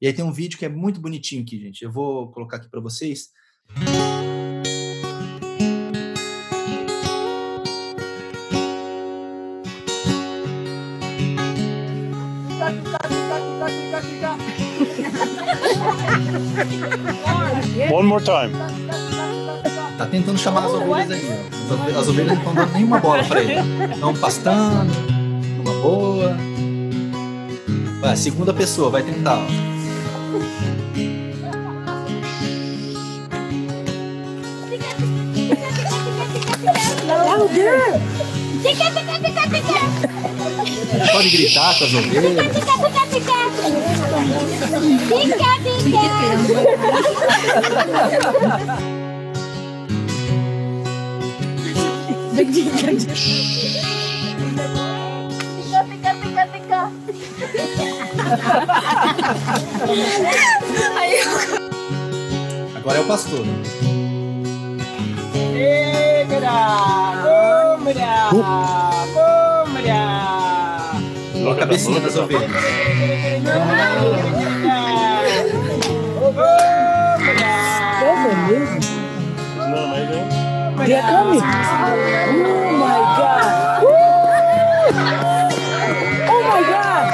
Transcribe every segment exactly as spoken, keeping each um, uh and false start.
E aí tem um vídeo que é muito bonitinho aqui, gente. Eu vou colocar aqui para vocês. One more time. Tá tentando chamar as ovelhas ali. Ó. As ovelhas não estão dando nenhuma bola para ele. Estão pastando, numa boa. Vai, a segunda pessoa, vai tentar. Ó. Pode gritar com as ovelhas. Agora é o pastor. A cabecinha das ovelhas. They are coming. Oh my God. Oh my God.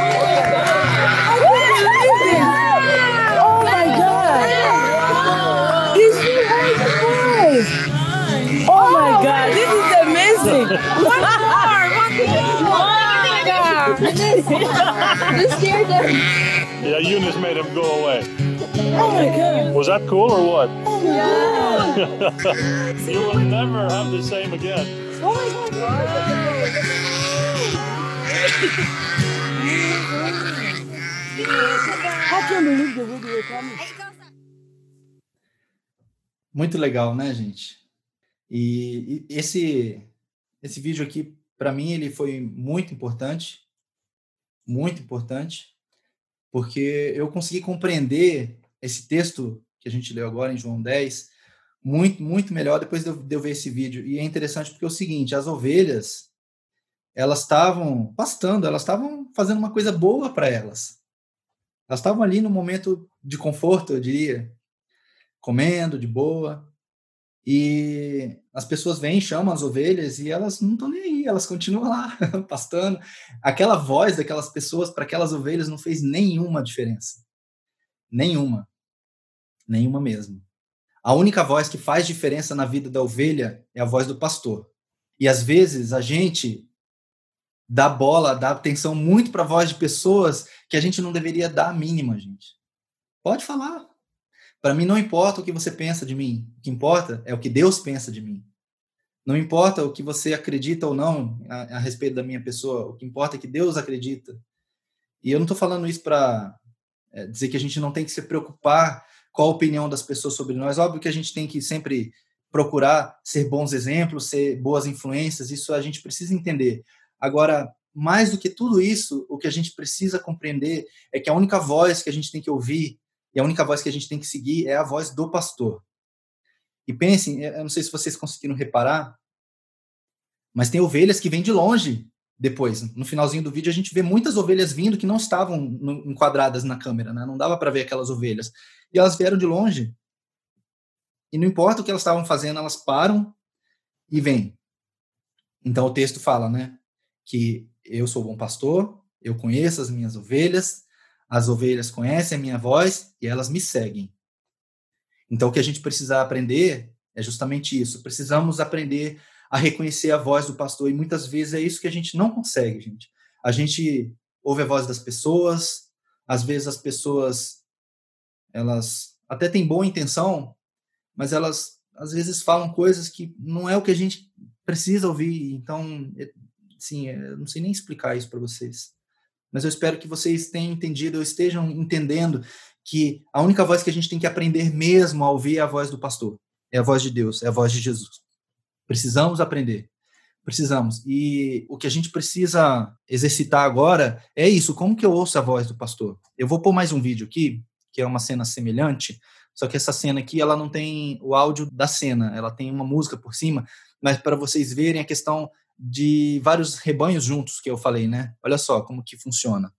I can't believe it. Oh my God. It's amazing. Oh my God. This is amazing. One more. One more. Yeah, Eunice made him go away. Oh my God. Was that cool or what? Oh my God. You will never have the same again. Oh my God. I can't believe the video coming. Muito legal, né, gente? E, e esse, esse vídeo aqui, para mim, ele foi muito importante. muito importante, porque eu consegui compreender esse texto que a gente leu agora em João dez muito, muito melhor depois de eu, de eu ver esse vídeo. E é interessante porque é o seguinte, as ovelhas, elas estavam pastando, elas estavam fazendo uma coisa boa para elas. Elas estavam ali num momento de conforto, eu diria, comendo de boa. E as pessoas vêm, chamam as ovelhas e elas não estão nem aí, elas continuam lá, pastando. Aquela voz daquelas pessoas para aquelas ovelhas não fez nenhuma diferença. Nenhuma. Nenhuma mesmo. A única voz que faz diferença na vida da ovelha é a voz do pastor. E às vezes a gente dá bola, dá atenção muito para a voz de pessoas que a gente não deveria dar a mínima, gente. Pode falar. Para mim, não importa o que você pensa de mim. O que importa é o que Deus pensa de mim. Não importa o que você acredita ou não a, a respeito da minha pessoa. O que importa é que Deus acredita. E eu não estou falando isso para é, dizer que a gente não tem que se preocupar com a opinião das pessoas sobre nós. Óbvio que a gente tem que sempre procurar ser bons exemplos, ser boas influências. Isso a gente precisa entender. Agora, mais do que tudo isso, o que a gente precisa compreender é que a única voz que a gente tem que ouvir e a única voz que a gente tem que seguir é a voz do pastor. E pensem, eu não sei se vocês conseguiram reparar, mas tem ovelhas que vêm de longe depois. No finalzinho do vídeo a gente vê muitas ovelhas vindo que não estavam enquadradas na câmera, né? Não dava para ver aquelas ovelhas. E elas vieram de longe. E não importa o que elas estavam fazendo, elas param e vêm. Então o texto fala, né, que eu sou o bom pastor, eu conheço as minhas ovelhas, as ovelhas conhecem a minha voz e elas me seguem. Então, o que a gente precisa aprender é justamente isso. Precisamos aprender a reconhecer a voz do pastor. E muitas vezes é isso que a gente não consegue, gente. A gente ouve a voz das pessoas. Às vezes as pessoas, elas até têm boa intenção, mas elas, às vezes, falam coisas que não é o que a gente precisa ouvir. Então, assim, eu não sei nem explicar isso para vocês. Mas eu espero que vocês tenham entendido, ou estejam entendendo, que a única voz que a gente tem que aprender mesmo a ouvir é a voz do pastor. É a voz de Deus, é a voz de Jesus. Precisamos aprender. Precisamos. E o que a gente precisa exercitar agora é isso. Como que eu ouço a voz do pastor? Eu vou pôr mais um vídeo aqui, que é uma cena semelhante, só que essa cena aqui, ela não tem o áudio da cena, ela tem uma música por cima, mas para vocês verem a questão de vários rebanhos juntos que eu falei, né? Olha só como que funciona.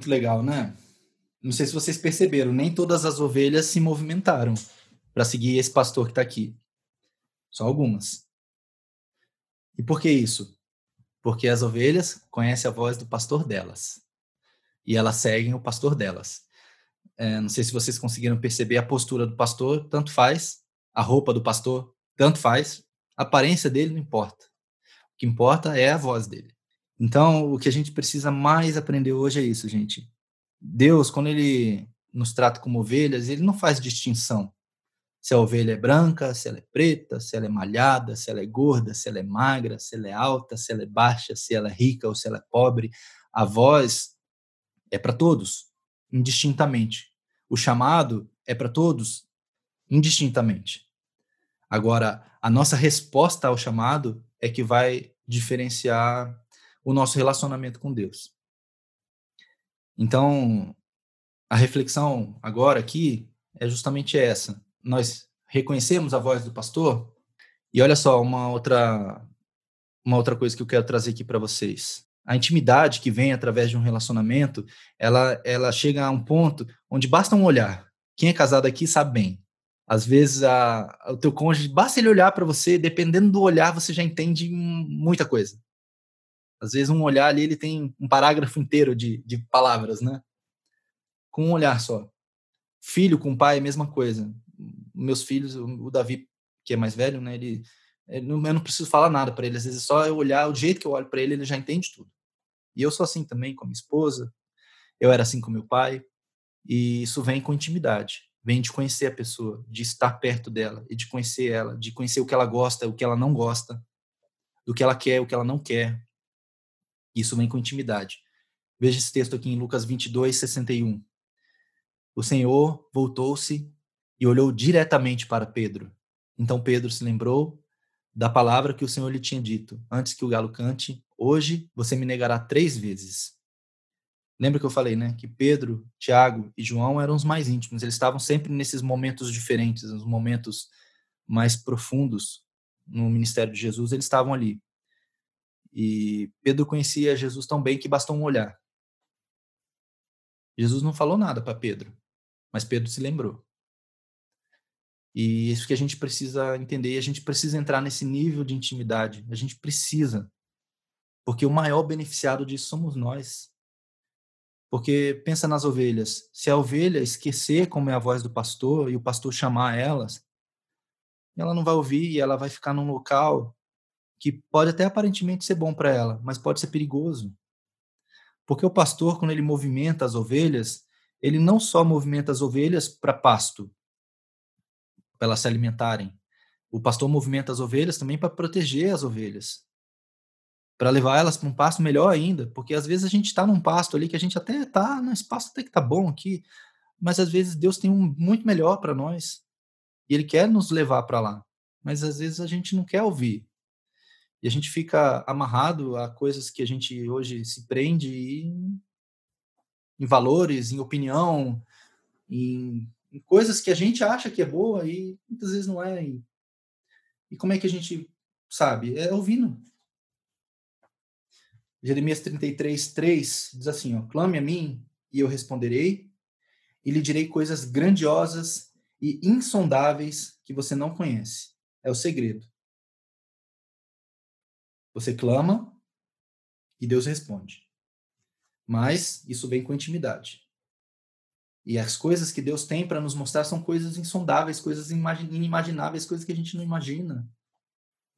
muito legal, né? Não sei se vocês perceberam, nem todas as ovelhas se movimentaram para seguir esse pastor que está aqui. Só algumas. E por que isso? Porque as ovelhas conhecem a voz do pastor delas. E elas seguem o pastor delas. É, não sei se vocês conseguiram perceber a postura do pastor, tanto faz. A roupa do pastor, tanto faz. A aparência dele não importa. O que importa é a voz dele. Então, o que a gente precisa mais aprender hoje é isso, gente. Deus, quando ele nos trata como ovelhas, ele não faz distinção. Se a ovelha é branca, se ela é preta, se ela é malhada, se ela é gorda, se ela é magra, se ela é alta, se ela é baixa, se ela é rica ou se ela é pobre. A voz é para todos, indistintamente. O chamado é para todos, indistintamente. Agora, a nossa resposta ao chamado é que vai diferenciar o nosso relacionamento com Deus. Então, a reflexão agora aqui é justamente essa. Nós reconhecemos a voz do pastor. E olha só, uma outra, uma outra coisa que eu quero trazer aqui para vocês. A intimidade que vem através de um relacionamento, ela, ela chega a um ponto onde basta um olhar. Quem é casado aqui sabe bem. Às vezes, a, o teu cônjuge, basta ele olhar para você, dependendo do olhar, você já entende muita coisa. Às vezes, um olhar ali, ele tem um parágrafo inteiro de, de palavras, né? Com um olhar só. Filho com pai, mesma coisa. Meus filhos, o Davi, que é mais velho, né, ele, ele, eu não preciso falar nada para ele. Às vezes, só eu olhar, o jeito que eu olho para ele, ele já entende tudo. E eu sou assim também com a minha esposa, eu era assim com meu pai, e isso vem com intimidade, vem de conhecer a pessoa, de estar perto dela, e de conhecer ela, de conhecer o que ela gosta, o que ela não gosta, do que ela quer, o que ela não quer. Isso vem com intimidade. Veja esse texto aqui em Lucas vinte e dois, sessenta e um. O Senhor voltou-se e olhou diretamente para Pedro. Então Pedro se lembrou da palavra que o Senhor lhe tinha dito. Antes que o galo cante, hoje você me negará três vezes. Lembra que eu falei, né? Que Pedro, Tiago e João eram os mais íntimos. Eles estavam sempre nesses momentos diferentes, nos momentos mais profundos no ministério de Jesus. Eles estavam ali. E Pedro conhecia Jesus tão bem que bastou um olhar. Jesus não falou nada para Pedro, mas Pedro se lembrou. E isso que a gente precisa entender, a gente precisa entrar nesse nível de intimidade, a gente precisa, porque o maior beneficiado disso somos nós. Porque pensa nas ovelhas, se a ovelha esquecer como é a voz do pastor e o pastor chamar elas, ela não vai ouvir e ela vai ficar num local que pode até aparentemente ser bom para ela, mas pode ser perigoso. Porque o pastor, quando ele movimenta as ovelhas, ele não só movimenta as ovelhas para pasto, para elas se alimentarem. O pastor movimenta as ovelhas também para proteger as ovelhas, para levar elas para um pasto melhor ainda, porque às vezes a gente está num pasto ali que a gente até está, esse pasto até que está bom aqui, mas às vezes Deus tem um muito melhor para nós e Ele quer nos levar para lá, mas às vezes a gente não quer ouvir e a gente fica amarrado a coisas que a gente hoje se prende em, em valores, em opinião, em... em coisas que a gente acha que é boa e muitas vezes não é. E, e como é que a gente sabe? É ouvindo. Jeremias trinta e três, três diz assim, ó, clame a mim e eu responderei e lhe direi coisas grandiosas e insondáveis que você não conhece. É o segredo. Você clama e Deus responde. Mas isso vem com intimidade. E as coisas que Deus tem para nos mostrar são coisas insondáveis, coisas inimagináveis, coisas que a gente não imagina.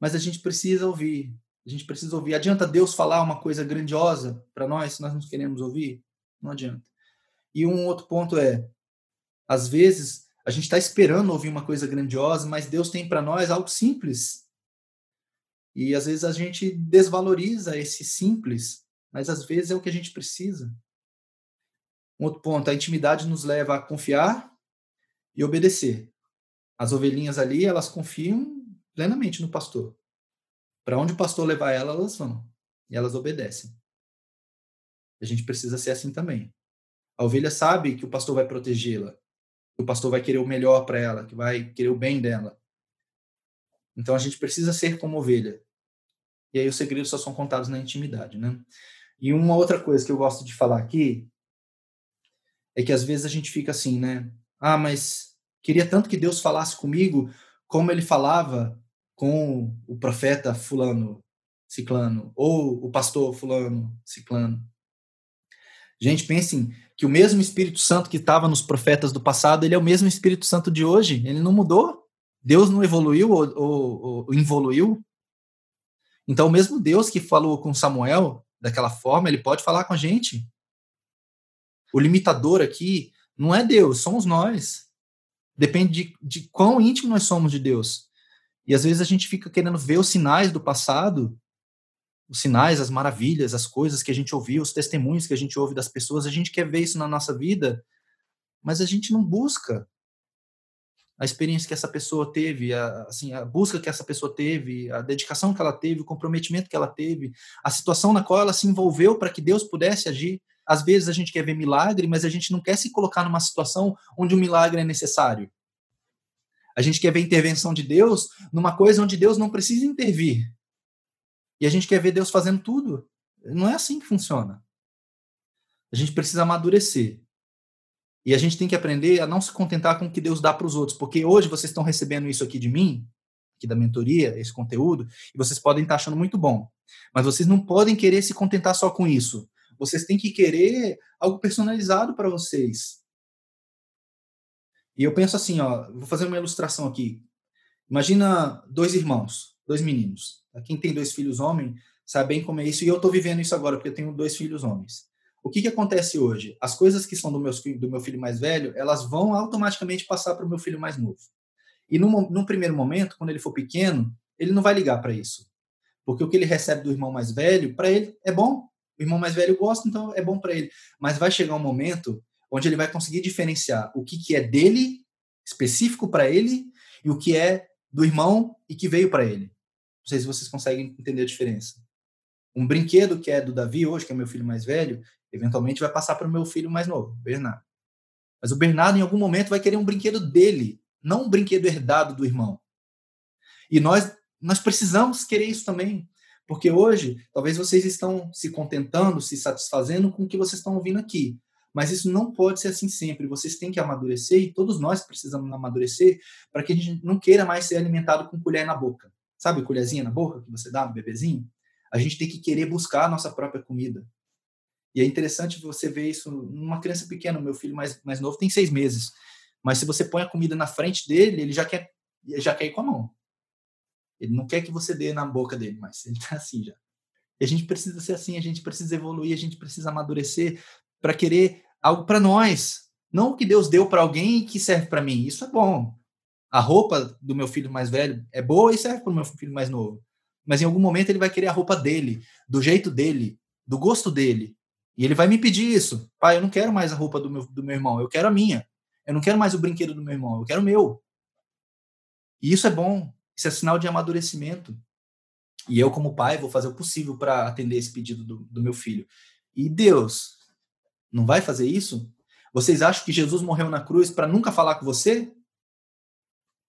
Mas a gente precisa ouvir. A gente precisa ouvir. Adianta Deus falar uma coisa grandiosa para nós, se nós não queremos ouvir? Não adianta. E um outro ponto é, às vezes, a gente está esperando ouvir uma coisa grandiosa, mas Deus tem para nós algo simples. E às vezes a gente desvaloriza esse simples, mas às vezes é o que a gente precisa. Outro ponto, a intimidade nos leva a confiar e obedecer. As ovelhinhas ali, elas confiam plenamente no pastor. Para onde o pastor levar elas, elas vão. E elas obedecem. A gente precisa ser assim também. A ovelha sabe que o pastor vai protegê-la, que o pastor vai querer o melhor para ela, que vai querer o bem dela. Então a gente precisa ser como ovelha. E aí os segredos só são contados na intimidade, né? E uma outra coisa que eu gosto de falar aqui é que às vezes a gente fica assim, né? Ah, mas queria tanto que Deus falasse comigo como ele falava com o profeta fulano, ciclano, ou o pastor fulano, ciclano. Gente, pensem que o mesmo Espírito Santo que estava nos profetas do passado, ele é o mesmo Espírito Santo de hoje, ele não mudou. Deus não evoluiu ou, ou, ou involuiu. Então, o mesmo Deus que falou com Samuel daquela forma, ele pode falar com a gente. O limitador aqui não é Deus, somos nós. Depende de, de quão íntimo nós somos de Deus. E às vezes a gente fica querendo ver os sinais do passado, os sinais, as maravilhas, as coisas que a gente ouviu, os testemunhos que a gente ouve das pessoas, a gente quer ver isso na nossa vida, mas a gente não busca a experiência que essa pessoa teve, a, assim, a busca que essa pessoa teve, a dedicação que ela teve, o comprometimento que ela teve, a situação na qual ela se envolveu para que Deus pudesse agir. Às vezes a gente quer ver milagre, mas a gente não quer se colocar numa situação onde um milagre é necessário. A gente quer ver intervenção de Deus numa coisa onde Deus não precisa intervir. E a gente quer ver Deus fazendo tudo. Não é assim que funciona. A gente precisa amadurecer. E a gente tem que aprender a não se contentar com o que Deus dá para os outros. Porque hoje vocês estão recebendo isso aqui de mim, aqui da mentoria, esse conteúdo, e vocês podem estar achando muito bom. Mas vocês não podem querer se contentar só com isso. Vocês têm que querer algo personalizado para vocês. E eu penso assim, ó, vou fazer uma ilustração aqui. Imagina dois irmãos, dois meninos. Quem tem dois filhos homens sabe bem como é isso, e eu estou vivendo isso agora, porque eu tenho dois filhos homens. O que, que acontece hoje? As coisas que são do meu, do meu filho mais velho, elas vão automaticamente passar para o meu filho mais novo. E num, num primeiro momento, quando ele for pequeno, ele não vai ligar para isso. Porque o que ele recebe do irmão mais velho, para ele é bom. O irmão mais velho gosta, então é bom para ele. Mas vai chegar um momento onde ele vai conseguir diferenciar o que, que é dele, específico para ele, e o que é do irmão e que veio para ele. Não sei se vocês conseguem entender a diferença. Um brinquedo que é do Davi hoje, que é meu filho mais velho, eventualmente vai passar para o meu filho mais novo, Bernardo. Mas o Bernardo, em algum momento, vai querer um brinquedo dele, não um brinquedo herdado do irmão. E nós, nós precisamos querer isso também, porque hoje, talvez vocês estão se contentando, se satisfazendo com o que vocês estão ouvindo aqui. Mas isso não pode ser assim sempre. Vocês têm que amadurecer, e todos nós precisamos amadurecer, para que a gente não queira mais ser alimentado com colher na boca. Sabe, colherzinha na boca que você dá no bebezinho? A gente tem que querer buscar a nossa própria comida. E é interessante você ver isso numa criança pequena. Meu filho mais, mais novo tem seis meses. Mas se você põe a comida na frente dele, ele já quer, já quer ir com a mão. Ele não quer que você dê na boca dele, mas ele tá assim já. E a gente precisa ser assim, a gente precisa evoluir, a gente precisa amadurecer para querer algo para nós. Não o que Deus deu para alguém e que serve para mim. Isso é bom. A roupa do meu filho mais velho é boa e serve para o meu filho mais novo. Mas em algum momento ele vai querer a roupa dele, do jeito dele, do gosto dele. E ele vai me pedir isso. Pai, eu não quero mais a roupa do meu, do meu irmão, eu quero a minha. Eu não quero mais o brinquedo do meu irmão, eu quero o meu. E isso é bom. Isso é sinal de amadurecimento. E eu, como pai, vou fazer o possível para atender esse pedido do, do meu filho. E Deus não vai fazer isso? Vocês acham que Jesus morreu na cruz para nunca falar com você?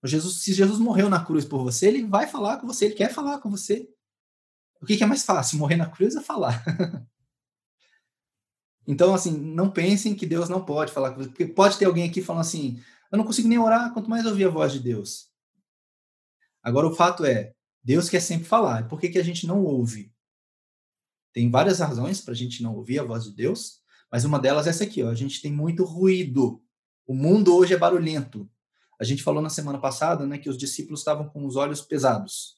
Jesus, se Jesus morreu na cruz por você, ele vai falar com você, ele quer falar com você. O que, que é mais fácil? Morrer na cruz ou falar? Então, assim, não pensem que Deus não pode falar com você. Porque pode ter alguém aqui falando assim, eu não consigo nem orar, quanto mais ouvir a voz de Deus. Agora, o fato é, Deus quer sempre falar. Por que, que a gente não ouve? Tem várias razões para a gente não ouvir a voz de Deus, mas uma delas é essa aqui, ó, a gente tem muito ruído. O mundo hoje é barulhento. A gente falou na semana passada, né, que os discípulos estavam com os olhos pesados.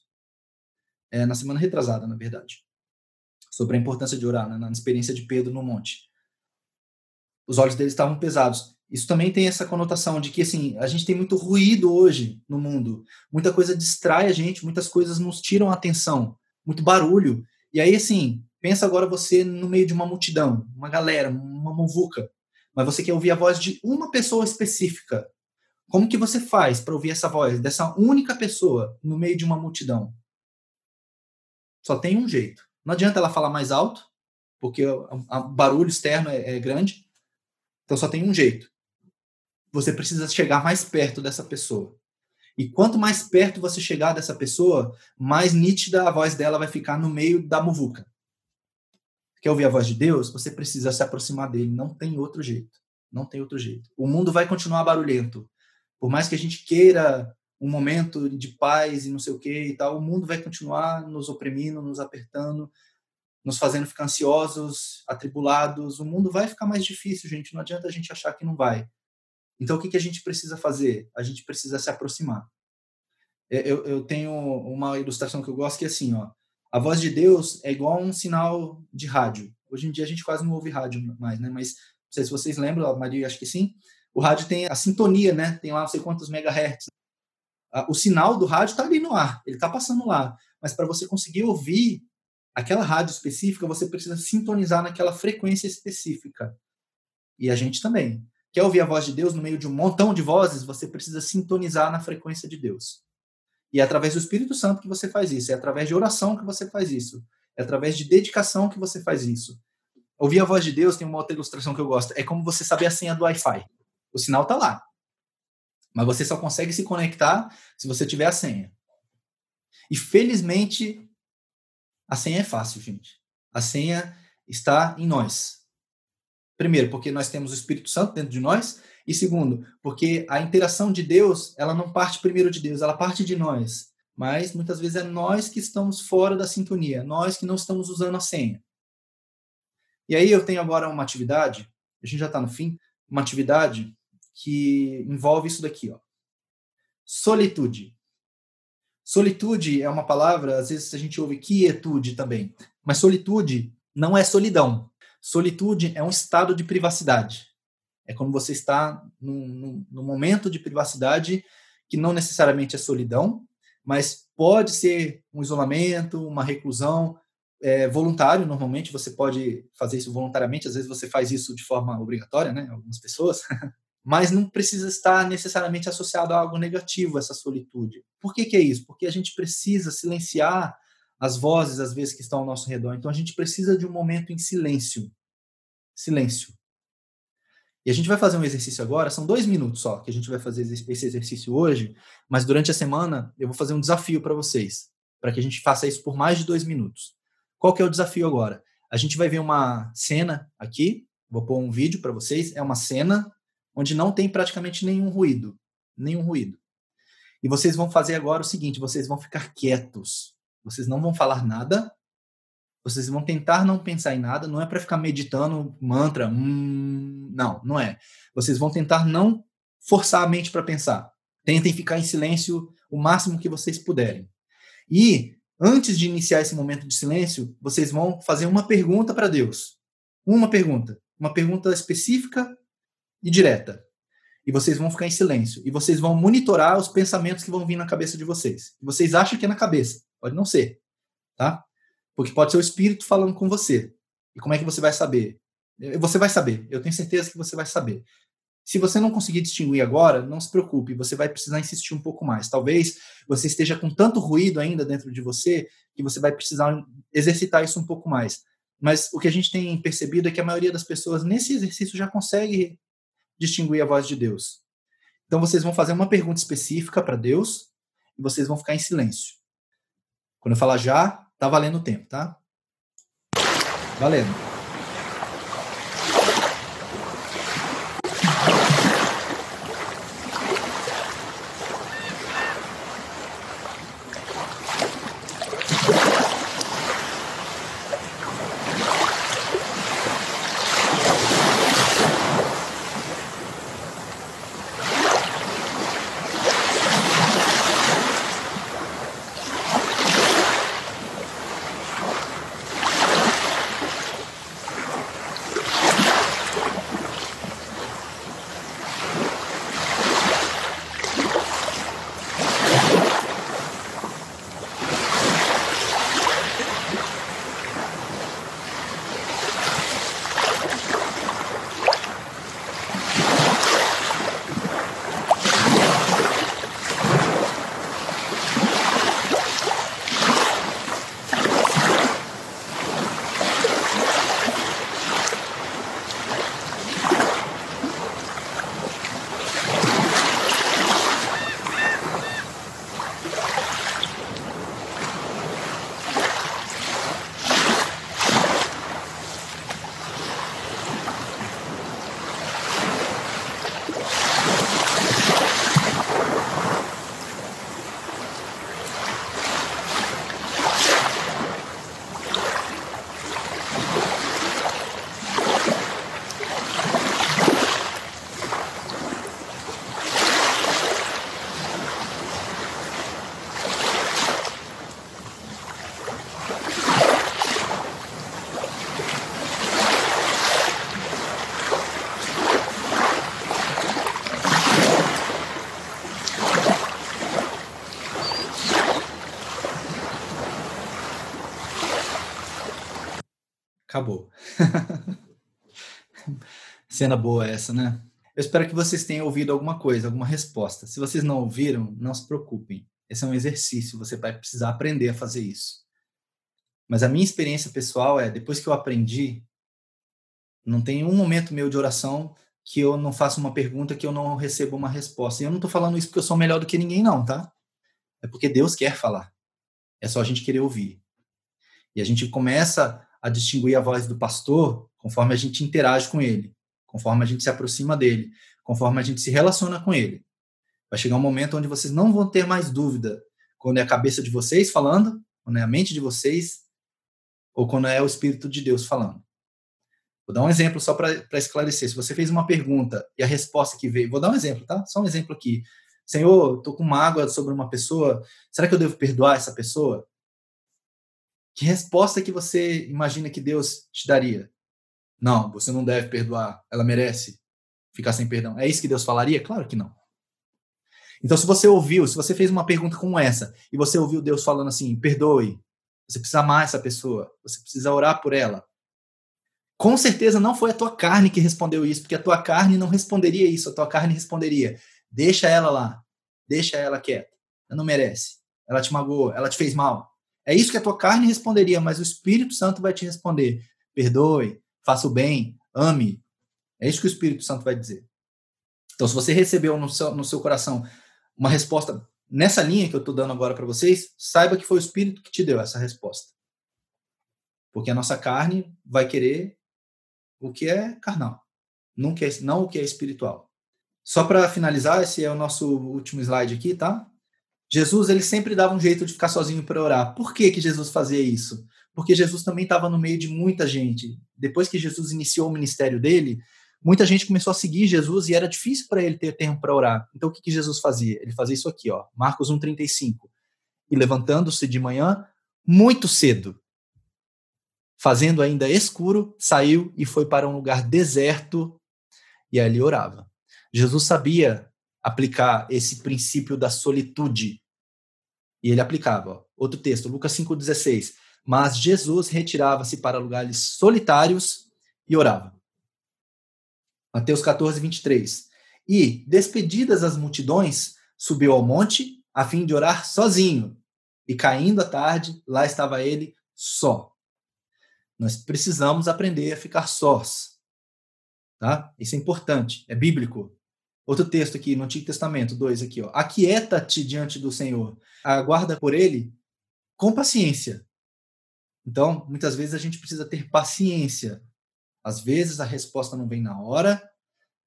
É, na semana retrasada, na verdade. Sobre a importância de orar, né, na experiência de Pedro no monte. Os olhos deles estavam pesados. Isso também tem essa conotação de que, assim, a gente tem muito ruído hoje no mundo. Muita coisa distrai a gente, muitas coisas nos tiram a atenção. Muito barulho. E aí, assim, pensa agora você no meio de uma multidão, uma galera, uma muvuca. Mas você quer ouvir a voz de uma pessoa específica. Como que você faz para ouvir essa voz dessa única pessoa no meio de uma multidão? Só tem um jeito. Não adianta ela falar mais alto, porque o barulho externo é, é grande. Então só tem um jeito. Você precisa chegar mais perto dessa pessoa. E quanto mais perto você chegar dessa pessoa, mais nítida a voz dela vai ficar no meio da muvuca. Quer ouvir a voz de Deus? Você precisa se aproximar dele. Não tem outro jeito. Não tem outro jeito. O mundo vai continuar barulhento. Por mais que a gente queira um momento de paz e não sei o quê e tal, o mundo vai continuar nos oprimindo, nos apertando, nos fazendo ficar ansiosos, atribulados. O mundo vai ficar mais difícil, gente. Não adianta a gente achar que não vai. Então, o que a gente precisa fazer? A gente precisa se aproximar. Eu, eu tenho uma ilustração que eu gosto que é assim, ó. A voz de Deus é igual a um sinal de rádio. Hoje em dia a gente quase não ouve rádio mais, né? Mas não sei se vocês lembram, a Maria, acho que sim. O rádio tem a sintonia, né? Tem lá não sei quantos megahertz. O sinal do rádio está ali no ar, ele está passando lá. Mas para você conseguir ouvir aquela rádio específica, você precisa sintonizar naquela frequência específica. E a gente também. Quer ouvir a voz de Deus no meio de um montão de vozes? Você precisa sintonizar na frequência de Deus. E é através do Espírito Santo que você faz isso. É através de oração que você faz isso. É através de dedicação que você faz isso. Ouvir a voz de Deus, tem uma outra ilustração que eu gosto. É como você saber a senha do Wi-Fi. O sinal está lá. Mas você só consegue se conectar se você tiver a senha. E, felizmente, a senha é fácil, gente. A senha está em nós. Primeiro, porque nós temos o Espírito Santo dentro de nós. E segundo, porque a interação de Deus, ela não parte primeiro de Deus, ela parte de nós. Mas, muitas vezes, é nós que estamos fora da sintonia, nós que não estamos usando a senha. E aí eu tenho agora uma atividade, a gente já está no fim, uma atividade que envolve isso daqui, ó. Solitude. Solitude é uma palavra, às vezes a gente ouve quietude também, mas solitude não é solidão. Solitude é um estado de privacidade. É quando você está num, num, num momento de privacidade que não necessariamente é solidão, mas pode ser um isolamento, uma reclusão é, voluntário. Normalmente você pode fazer isso voluntariamente, às vezes você faz isso de forma obrigatória, né? Algumas pessoas. Mas não precisa estar necessariamente associado a algo negativo, essa solitude. Por que que é isso? Porque a gente precisa silenciar as vozes, às vezes, que estão ao nosso redor. Então, a gente precisa de um momento em silêncio. Silêncio. E a gente vai fazer um exercício agora, são dois minutos só que a gente vai fazer esse exercício hoje, mas durante a semana eu vou fazer um desafio para vocês, para que a gente faça isso por mais de dois minutos. Qual que é o desafio agora? A gente vai ver uma cena aqui, vou pôr um vídeo para vocês, é uma cena onde não tem praticamente nenhum ruído, nenhum ruído. E vocês vão fazer agora o seguinte, vocês vão ficar quietos, vocês não vão falar nada, vocês vão tentar não pensar em nada, não é para ficar meditando mantra, hum, não, não é. Vocês vão tentar não forçar a mente para pensar. Tentem ficar em silêncio o máximo que vocês puderem. E, antes de iniciar esse momento de silêncio, vocês vão fazer uma pergunta para Deus. Uma pergunta. Uma pergunta específica e direta. E vocês vão ficar em silêncio. E vocês vão monitorar os pensamentos que vão vir na cabeça de vocês. Vocês acham que é na cabeça. Pode não ser. Tá? Porque pode ser o Espírito falando com você. E como é que você vai saber? Você vai saber. Eu tenho certeza que você vai saber. Se você não conseguir distinguir agora, não se preocupe. Você vai precisar insistir um pouco mais. Talvez você esteja com tanto ruído ainda dentro de você que você vai precisar exercitar isso um pouco mais. Mas o que a gente tem percebido é que a maioria das pessoas nesse exercício já consegue distinguir a voz de Deus. Então, vocês vão fazer uma pergunta específica para Deus e vocês vão ficar em silêncio. Quando eu falar já... Tá valendo o tempo, tá? Valendo. acabou. Cena boa essa, né? Eu espero que vocês tenham ouvido alguma coisa, alguma resposta. Se vocês não ouviram, não se preocupem. Esse é um exercício, você vai precisar aprender a fazer isso. Mas a minha experiência pessoal é, depois que eu aprendi, não tem um momento meu de oração que eu não faça uma pergunta que eu não recebo uma resposta. E eu não estou falando isso porque eu sou melhor do que ninguém, não, tá? É porque Deus quer falar. É só a gente querer ouvir. E a gente começa a distinguir a voz do pastor conforme a gente interage com ele, conforme a gente se aproxima dele, conforme a gente se relaciona com ele. Vai chegar um momento onde vocês não vão ter mais dúvida quando é a cabeça de vocês falando, quando é a mente de vocês, ou quando é o Espírito de Deus falando. Vou dar um exemplo só para esclarecer. Se você fez uma pergunta e a resposta que veio... Vou dar um exemplo, tá? Só um exemplo aqui. Senhor, estou com mágoa sobre uma pessoa. Será que eu devo perdoar essa pessoa? Que resposta que você imagina que Deus te daria? Não, você não deve perdoar. Ela merece ficar sem perdão. É isso que Deus falaria? Claro que não. Então, se você ouviu, se você fez uma pergunta como essa, e você ouviu Deus falando assim, perdoe, você precisa amar essa pessoa, você precisa orar por ela. Com certeza não foi a tua carne que respondeu isso, porque a tua carne não responderia isso, a tua carne responderia, deixa ela lá, deixa ela quieta, ela não merece, ela te magoou, ela te fez mal. É isso que a tua carne responderia, mas o Espírito Santo vai te responder, perdoe, faça o bem, ame. É isso que o Espírito Santo vai dizer. Então, se você recebeu no seu, no seu coração uma resposta nessa linha que eu estou dando agora para vocês, saiba que foi o Espírito que te deu essa resposta. Porque a nossa carne vai querer o que é carnal, não, que é, não o que é espiritual. Só para finalizar, esse é o nosso último slide aqui, tá? Jesus, ele sempre dava um jeito de ficar sozinho para orar. Por que que Jesus fazia isso? Porque Jesus também estava no meio de muita gente. Depois que Jesus iniciou o ministério dele, muita gente começou a seguir Jesus e era difícil para ele ter tempo para orar. Então, o que que Jesus fazia? Ele fazia isso aqui, ó, Marcos um, trinta e cinco. E levantando-se de manhã, muito cedo, fazendo ainda escuro, saiu e foi para um lugar deserto e ali orava. Jesus sabia aplicar esse princípio da solitude. E ele aplicava. Ó. Outro texto, Lucas cinco, dezesseis. Mas Jesus retirava-se para lugares solitários e orava. Mateus quatorze, vinte e três. E, despedidas as multidões, subiu ao monte a fim de orar sozinho. E caindo a tarde, lá estava ele só. Nós precisamos aprender a ficar sós. Tá? Isso é importante, é bíblico. Outro texto aqui, no Antigo Testamento, dois aqui. Ó. Aquieta-te diante do Senhor. Aguarda por ele com paciência. Então, muitas vezes a gente precisa ter paciência. Às vezes a resposta não vem na hora,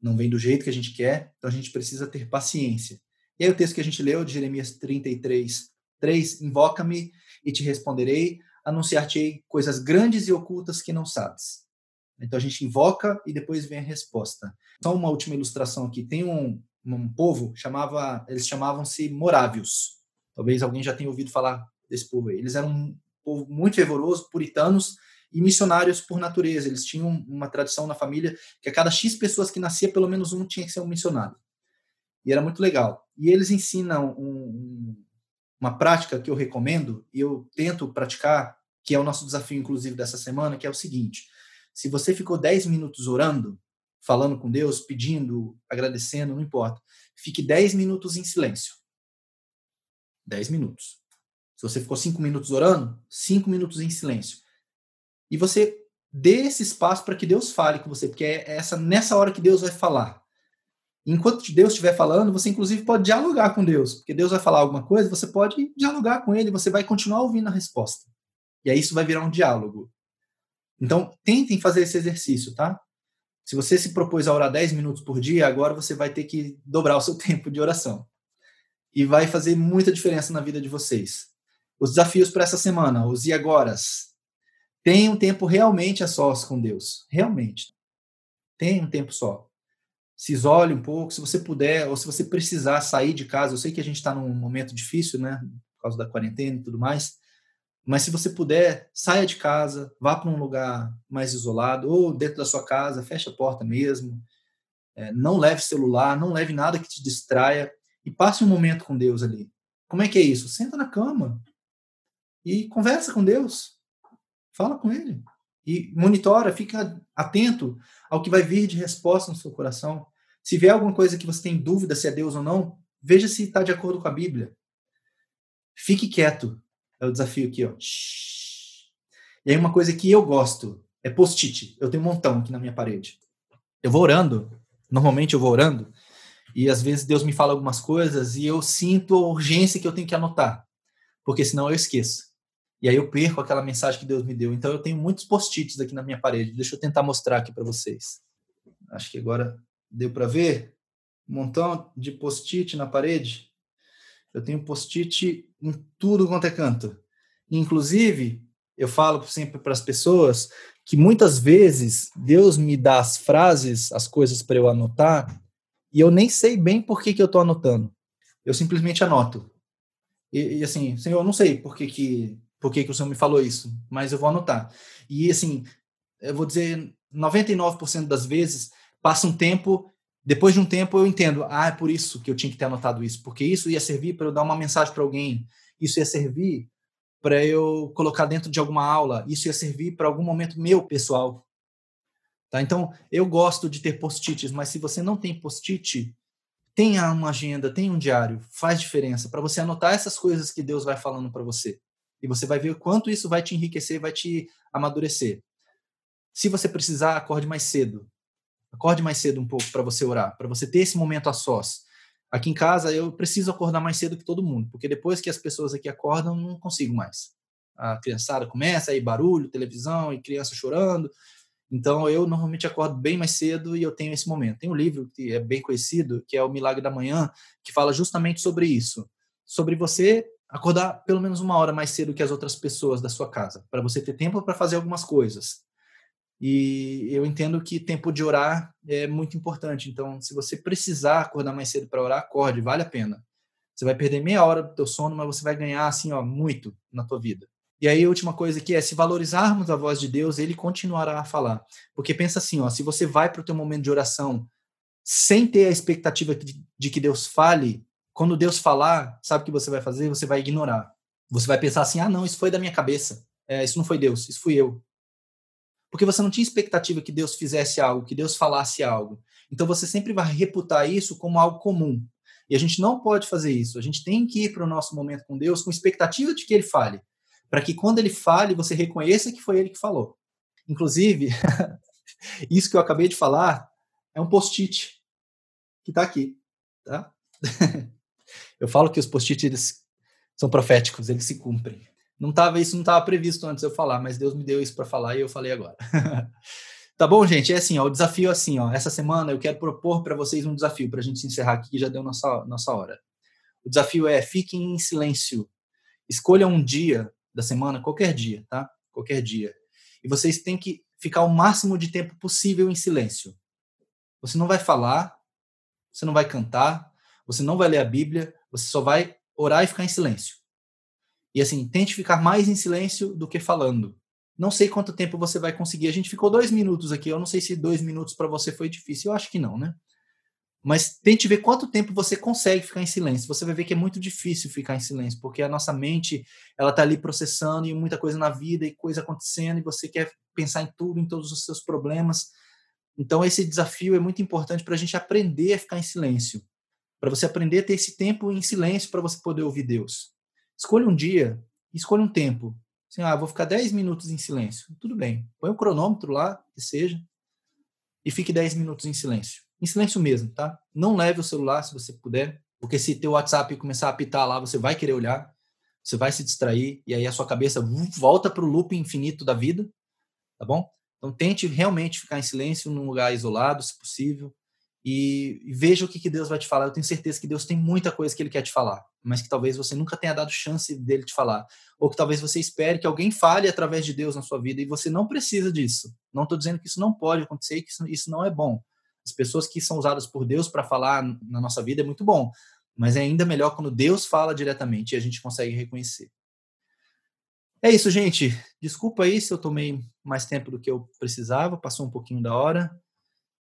não vem do jeito que a gente quer, então a gente precisa ter paciência. E aí o texto que a gente leu, de Jeremias trinta e três, três, invoca-me e te responderei, anunciar-te-ei coisas grandes e ocultas que não sabes. Então a gente invoca e depois vem a resposta. Só uma última ilustração aqui. Tem um, um povo, chamava, eles chamavam-se morávios. Talvez alguém já tenha ouvido falar desse povo aí. Eles eram um povo muito fervoroso, puritanos, e missionários por natureza. Eles tinham uma tradição na família que a cada X pessoas que nascia, pelo menos um tinha que ser um missionário. E era muito legal. E eles ensinam um, um, uma prática que eu recomendo e eu tento praticar, que é o nosso desafio, inclusive, dessa semana, que é o seguinte. Se você ficou dez minutos orando, falando com Deus, pedindo, agradecendo, não importa, fique dez minutos em silêncio. dez minutos. Se você ficou cinco minutos orando, cinco minutos em silêncio. E você dê esse espaço para que Deus fale com você, porque é essa, nessa hora que Deus vai falar. Enquanto Deus estiver falando, você inclusive pode dialogar com Deus, porque Deus vai falar alguma coisa, você pode dialogar com ele, você vai continuar ouvindo a resposta. E aí isso vai virar um diálogo. Então, tentem fazer esse exercício, tá? Se você se propôs a orar dez minutos por dia, agora você vai ter que dobrar o seu tempo de oração. E vai fazer muita diferença na vida de vocês. Os desafios para essa semana, os e agoras. Tenha um tempo realmente a sós com Deus. Realmente. Tenha um tempo só. Se isole um pouco, se você puder, ou se você precisar sair de casa. Eu sei que a gente está num momento difícil, né? Por causa da quarentena e tudo mais. Mas se você puder, saia de casa, vá para um lugar mais isolado, ou dentro da sua casa, feche a porta mesmo. É, não leve celular, não leve nada que te distraia. E passe um momento com Deus ali. Como é que é isso? Senta na cama e conversa com Deus. Fala com ele. E monitora, fica atento ao que vai vir de resposta no seu coração. Se vier alguma coisa que você tem dúvida se é Deus ou não, veja se está de acordo com a Bíblia. Fique quieto. É o desafio aqui, ó. E aí uma coisa que eu gosto é post-it. Eu tenho um montão aqui na minha parede. Eu vou orando. Normalmente eu vou orando. E às vezes Deus me fala algumas coisas e eu sinto a urgência que eu tenho que anotar. Porque senão eu esqueço. E aí eu perco aquela mensagem que Deus me deu. Então eu tenho muitos post-its aqui na minha parede. Deixa eu tentar mostrar aqui para vocês. Acho que agora deu para ver. Um montão de post-it na parede. Eu tenho post-it em tudo quanto é canto. Inclusive, eu falo sempre para as pessoas que muitas vezes Deus me dá as frases, as coisas para eu anotar, e eu nem sei bem por que, que eu estou anotando. Eu simplesmente anoto. E, e assim, Senhor, eu não sei por que, que, por que, que o Senhor me falou isso, mas eu vou anotar. E assim, eu vou dizer, noventa e nove por cento das vezes, passa um tempo, depois de um tempo eu entendo, ah, é por isso que eu tinha que ter anotado isso, porque isso ia servir para eu dar uma mensagem para alguém, isso ia servir para eu colocar dentro de alguma aula, isso ia servir para algum momento meu pessoal. Tá? Então, eu gosto de ter post-its, mas se você não tem post-it, tenha uma agenda, tenha um diário, faz diferença para você anotar essas coisas que Deus vai falando para você. E você vai ver o quanto isso vai te enriquecer, vai te amadurecer. Se você precisar, acorde mais cedo. Acorde mais cedo um pouco para você orar, para você ter esse momento a sós. Aqui em casa, eu preciso acordar mais cedo que todo mundo, porque depois que as pessoas aqui acordam, não consigo mais. A criançada começa, aí barulho, televisão, e criança chorando. Então, eu normalmente acordo bem mais cedo e eu tenho esse momento. Tem um livro que é bem conhecido, que é O Milagre da Manhã, que fala justamente sobre isso. Sobre você acordar pelo menos uma hora mais cedo que as outras pessoas da sua casa, para você ter tempo para fazer algumas coisas. E eu entendo que tempo de orar é muito importante. Então, se você precisar acordar mais cedo para orar, acorde, vale a pena. Você vai perder meia hora do teu sono, mas você vai ganhar, assim, ó, muito na tua vida. E aí, a última coisa aqui é, se valorizarmos a voz de Deus, Ele continuará a falar. Porque pensa assim, ó, se você vai para o teu momento de oração sem ter a expectativa de que Deus fale, quando Deus falar, sabe o que você vai fazer? Você vai ignorar. Você vai pensar assim, ah, não, isso foi da minha cabeça. É, isso não foi Deus, isso fui eu. Porque você não tinha expectativa que Deus fizesse algo, que Deus falasse algo. Então, você sempre vai reputar isso como algo comum. E a gente não pode fazer isso. A gente tem que ir para o nosso momento com Deus com expectativa de que Ele fale. Para que quando Ele fale, você reconheça que foi Ele que falou. Inclusive, isso que eu acabei de falar é um post-it que está aqui. Tá? Eu falo que os post-its são proféticos, eles se cumprem. Não tava, isso não estava previsto antes de eu falar, mas Deus me deu isso para falar e eu falei agora. Tá bom, gente? É assim, ó, o desafio é assim. Ó, essa semana eu quero propor para vocês um desafio para a gente encerrar aqui, que já deu nossa, nossa hora. O desafio é fiquem em silêncio. Escolha um dia da semana, qualquer dia, tá? Qualquer dia. E vocês têm que ficar o máximo de tempo possível em silêncio. Você não vai falar, você não vai cantar, você não vai ler a Bíblia, você só vai orar e ficar em silêncio. E assim, tente ficar mais em silêncio do que falando. Não sei quanto tempo você vai conseguir. A gente ficou dois minutos aqui. Eu não sei se dois minutos para você foi difícil. Eu acho que não, né? Mas tente ver quanto tempo você consegue ficar em silêncio. Você vai ver que é muito difícil ficar em silêncio, porque a nossa mente, ela tá ali processando e muita coisa na vida e coisa acontecendo e você quer pensar em tudo, em todos os seus problemas. Então, esse desafio é muito importante para a gente aprender a ficar em silêncio. Para você aprender a ter esse tempo em silêncio para você poder ouvir Deus. Escolha um dia, escolha um tempo. Assim, ah, vou ficar dez minutos em silêncio. Tudo bem. Põe o cronômetro lá, que seja, e fique dez minutos em silêncio. Em silêncio mesmo, tá? Não leve o celular se você puder, porque se teu WhatsApp começar a apitar lá, você vai querer olhar, você vai se distrair, e aí a sua cabeça volta para o loop infinito da vida, tá bom? Então tente realmente ficar em silêncio num lugar isolado, se possível, e veja o que, que Deus vai te falar. Eu tenho certeza que Deus tem muita coisa que Ele quer te falar, mas que talvez você nunca tenha dado chance dEle te falar, ou que talvez você espere que alguém fale através de Deus na sua vida, e você não precisa disso. Não estou dizendo que isso não pode acontecer e que isso, isso não é bom. As pessoas que são usadas por Deus para falar na nossa vida é muito bom, mas é ainda melhor quando Deus fala diretamente e a gente consegue reconhecer. É isso, gente. Desculpa aí se eu tomei mais tempo do que eu precisava, passou um pouquinho da hora.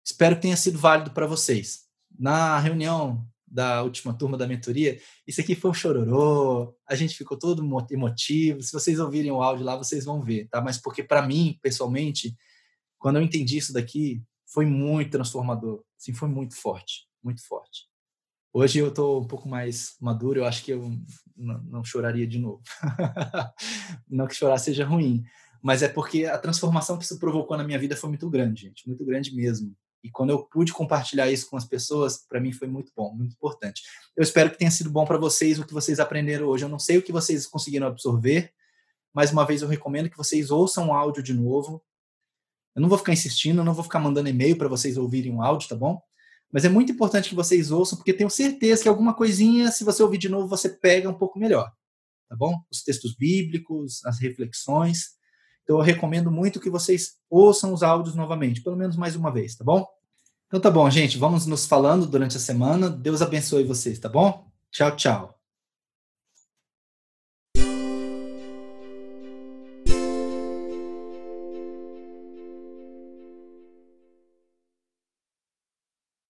Espero que tenha sido válido para vocês. Na reunião da última turma da mentoria, isso aqui foi um chororô, a gente ficou todo emotivo. Se vocês ouvirem o áudio lá, vocês vão ver, tá? Mas porque para mim, pessoalmente, quando eu entendi isso daqui, foi muito transformador. Assim, foi muito forte, muito forte. Hoje eu estou um pouco mais maduro, eu acho que eu não, não choraria de novo. Não que chorar seja ruim, mas é porque a transformação que isso provocou na minha vida foi muito grande, gente, muito grande mesmo. E quando eu pude compartilhar isso com as pessoas, para mim foi muito bom, muito importante. Eu espero que tenha sido bom para vocês o que vocês aprenderam hoje. Eu não sei o que vocês conseguiram absorver, mas uma vez eu recomendo que vocês ouçam o áudio de novo. Eu não vou ficar insistindo, eu não vou ficar mandando e-mail para vocês ouvirem o áudio, tá bom? Mas é muito importante que vocês ouçam, porque tenho certeza que alguma coisinha, se você ouvir de novo, você pega um pouco melhor, tá bom? Os textos bíblicos, as reflexões. Então, eu recomendo muito que vocês ouçam os áudios novamente, pelo menos mais uma vez, tá bom? Então, tá bom, gente. Vamos nos falando durante a semana. Deus abençoe vocês, tá bom? Tchau, tchau.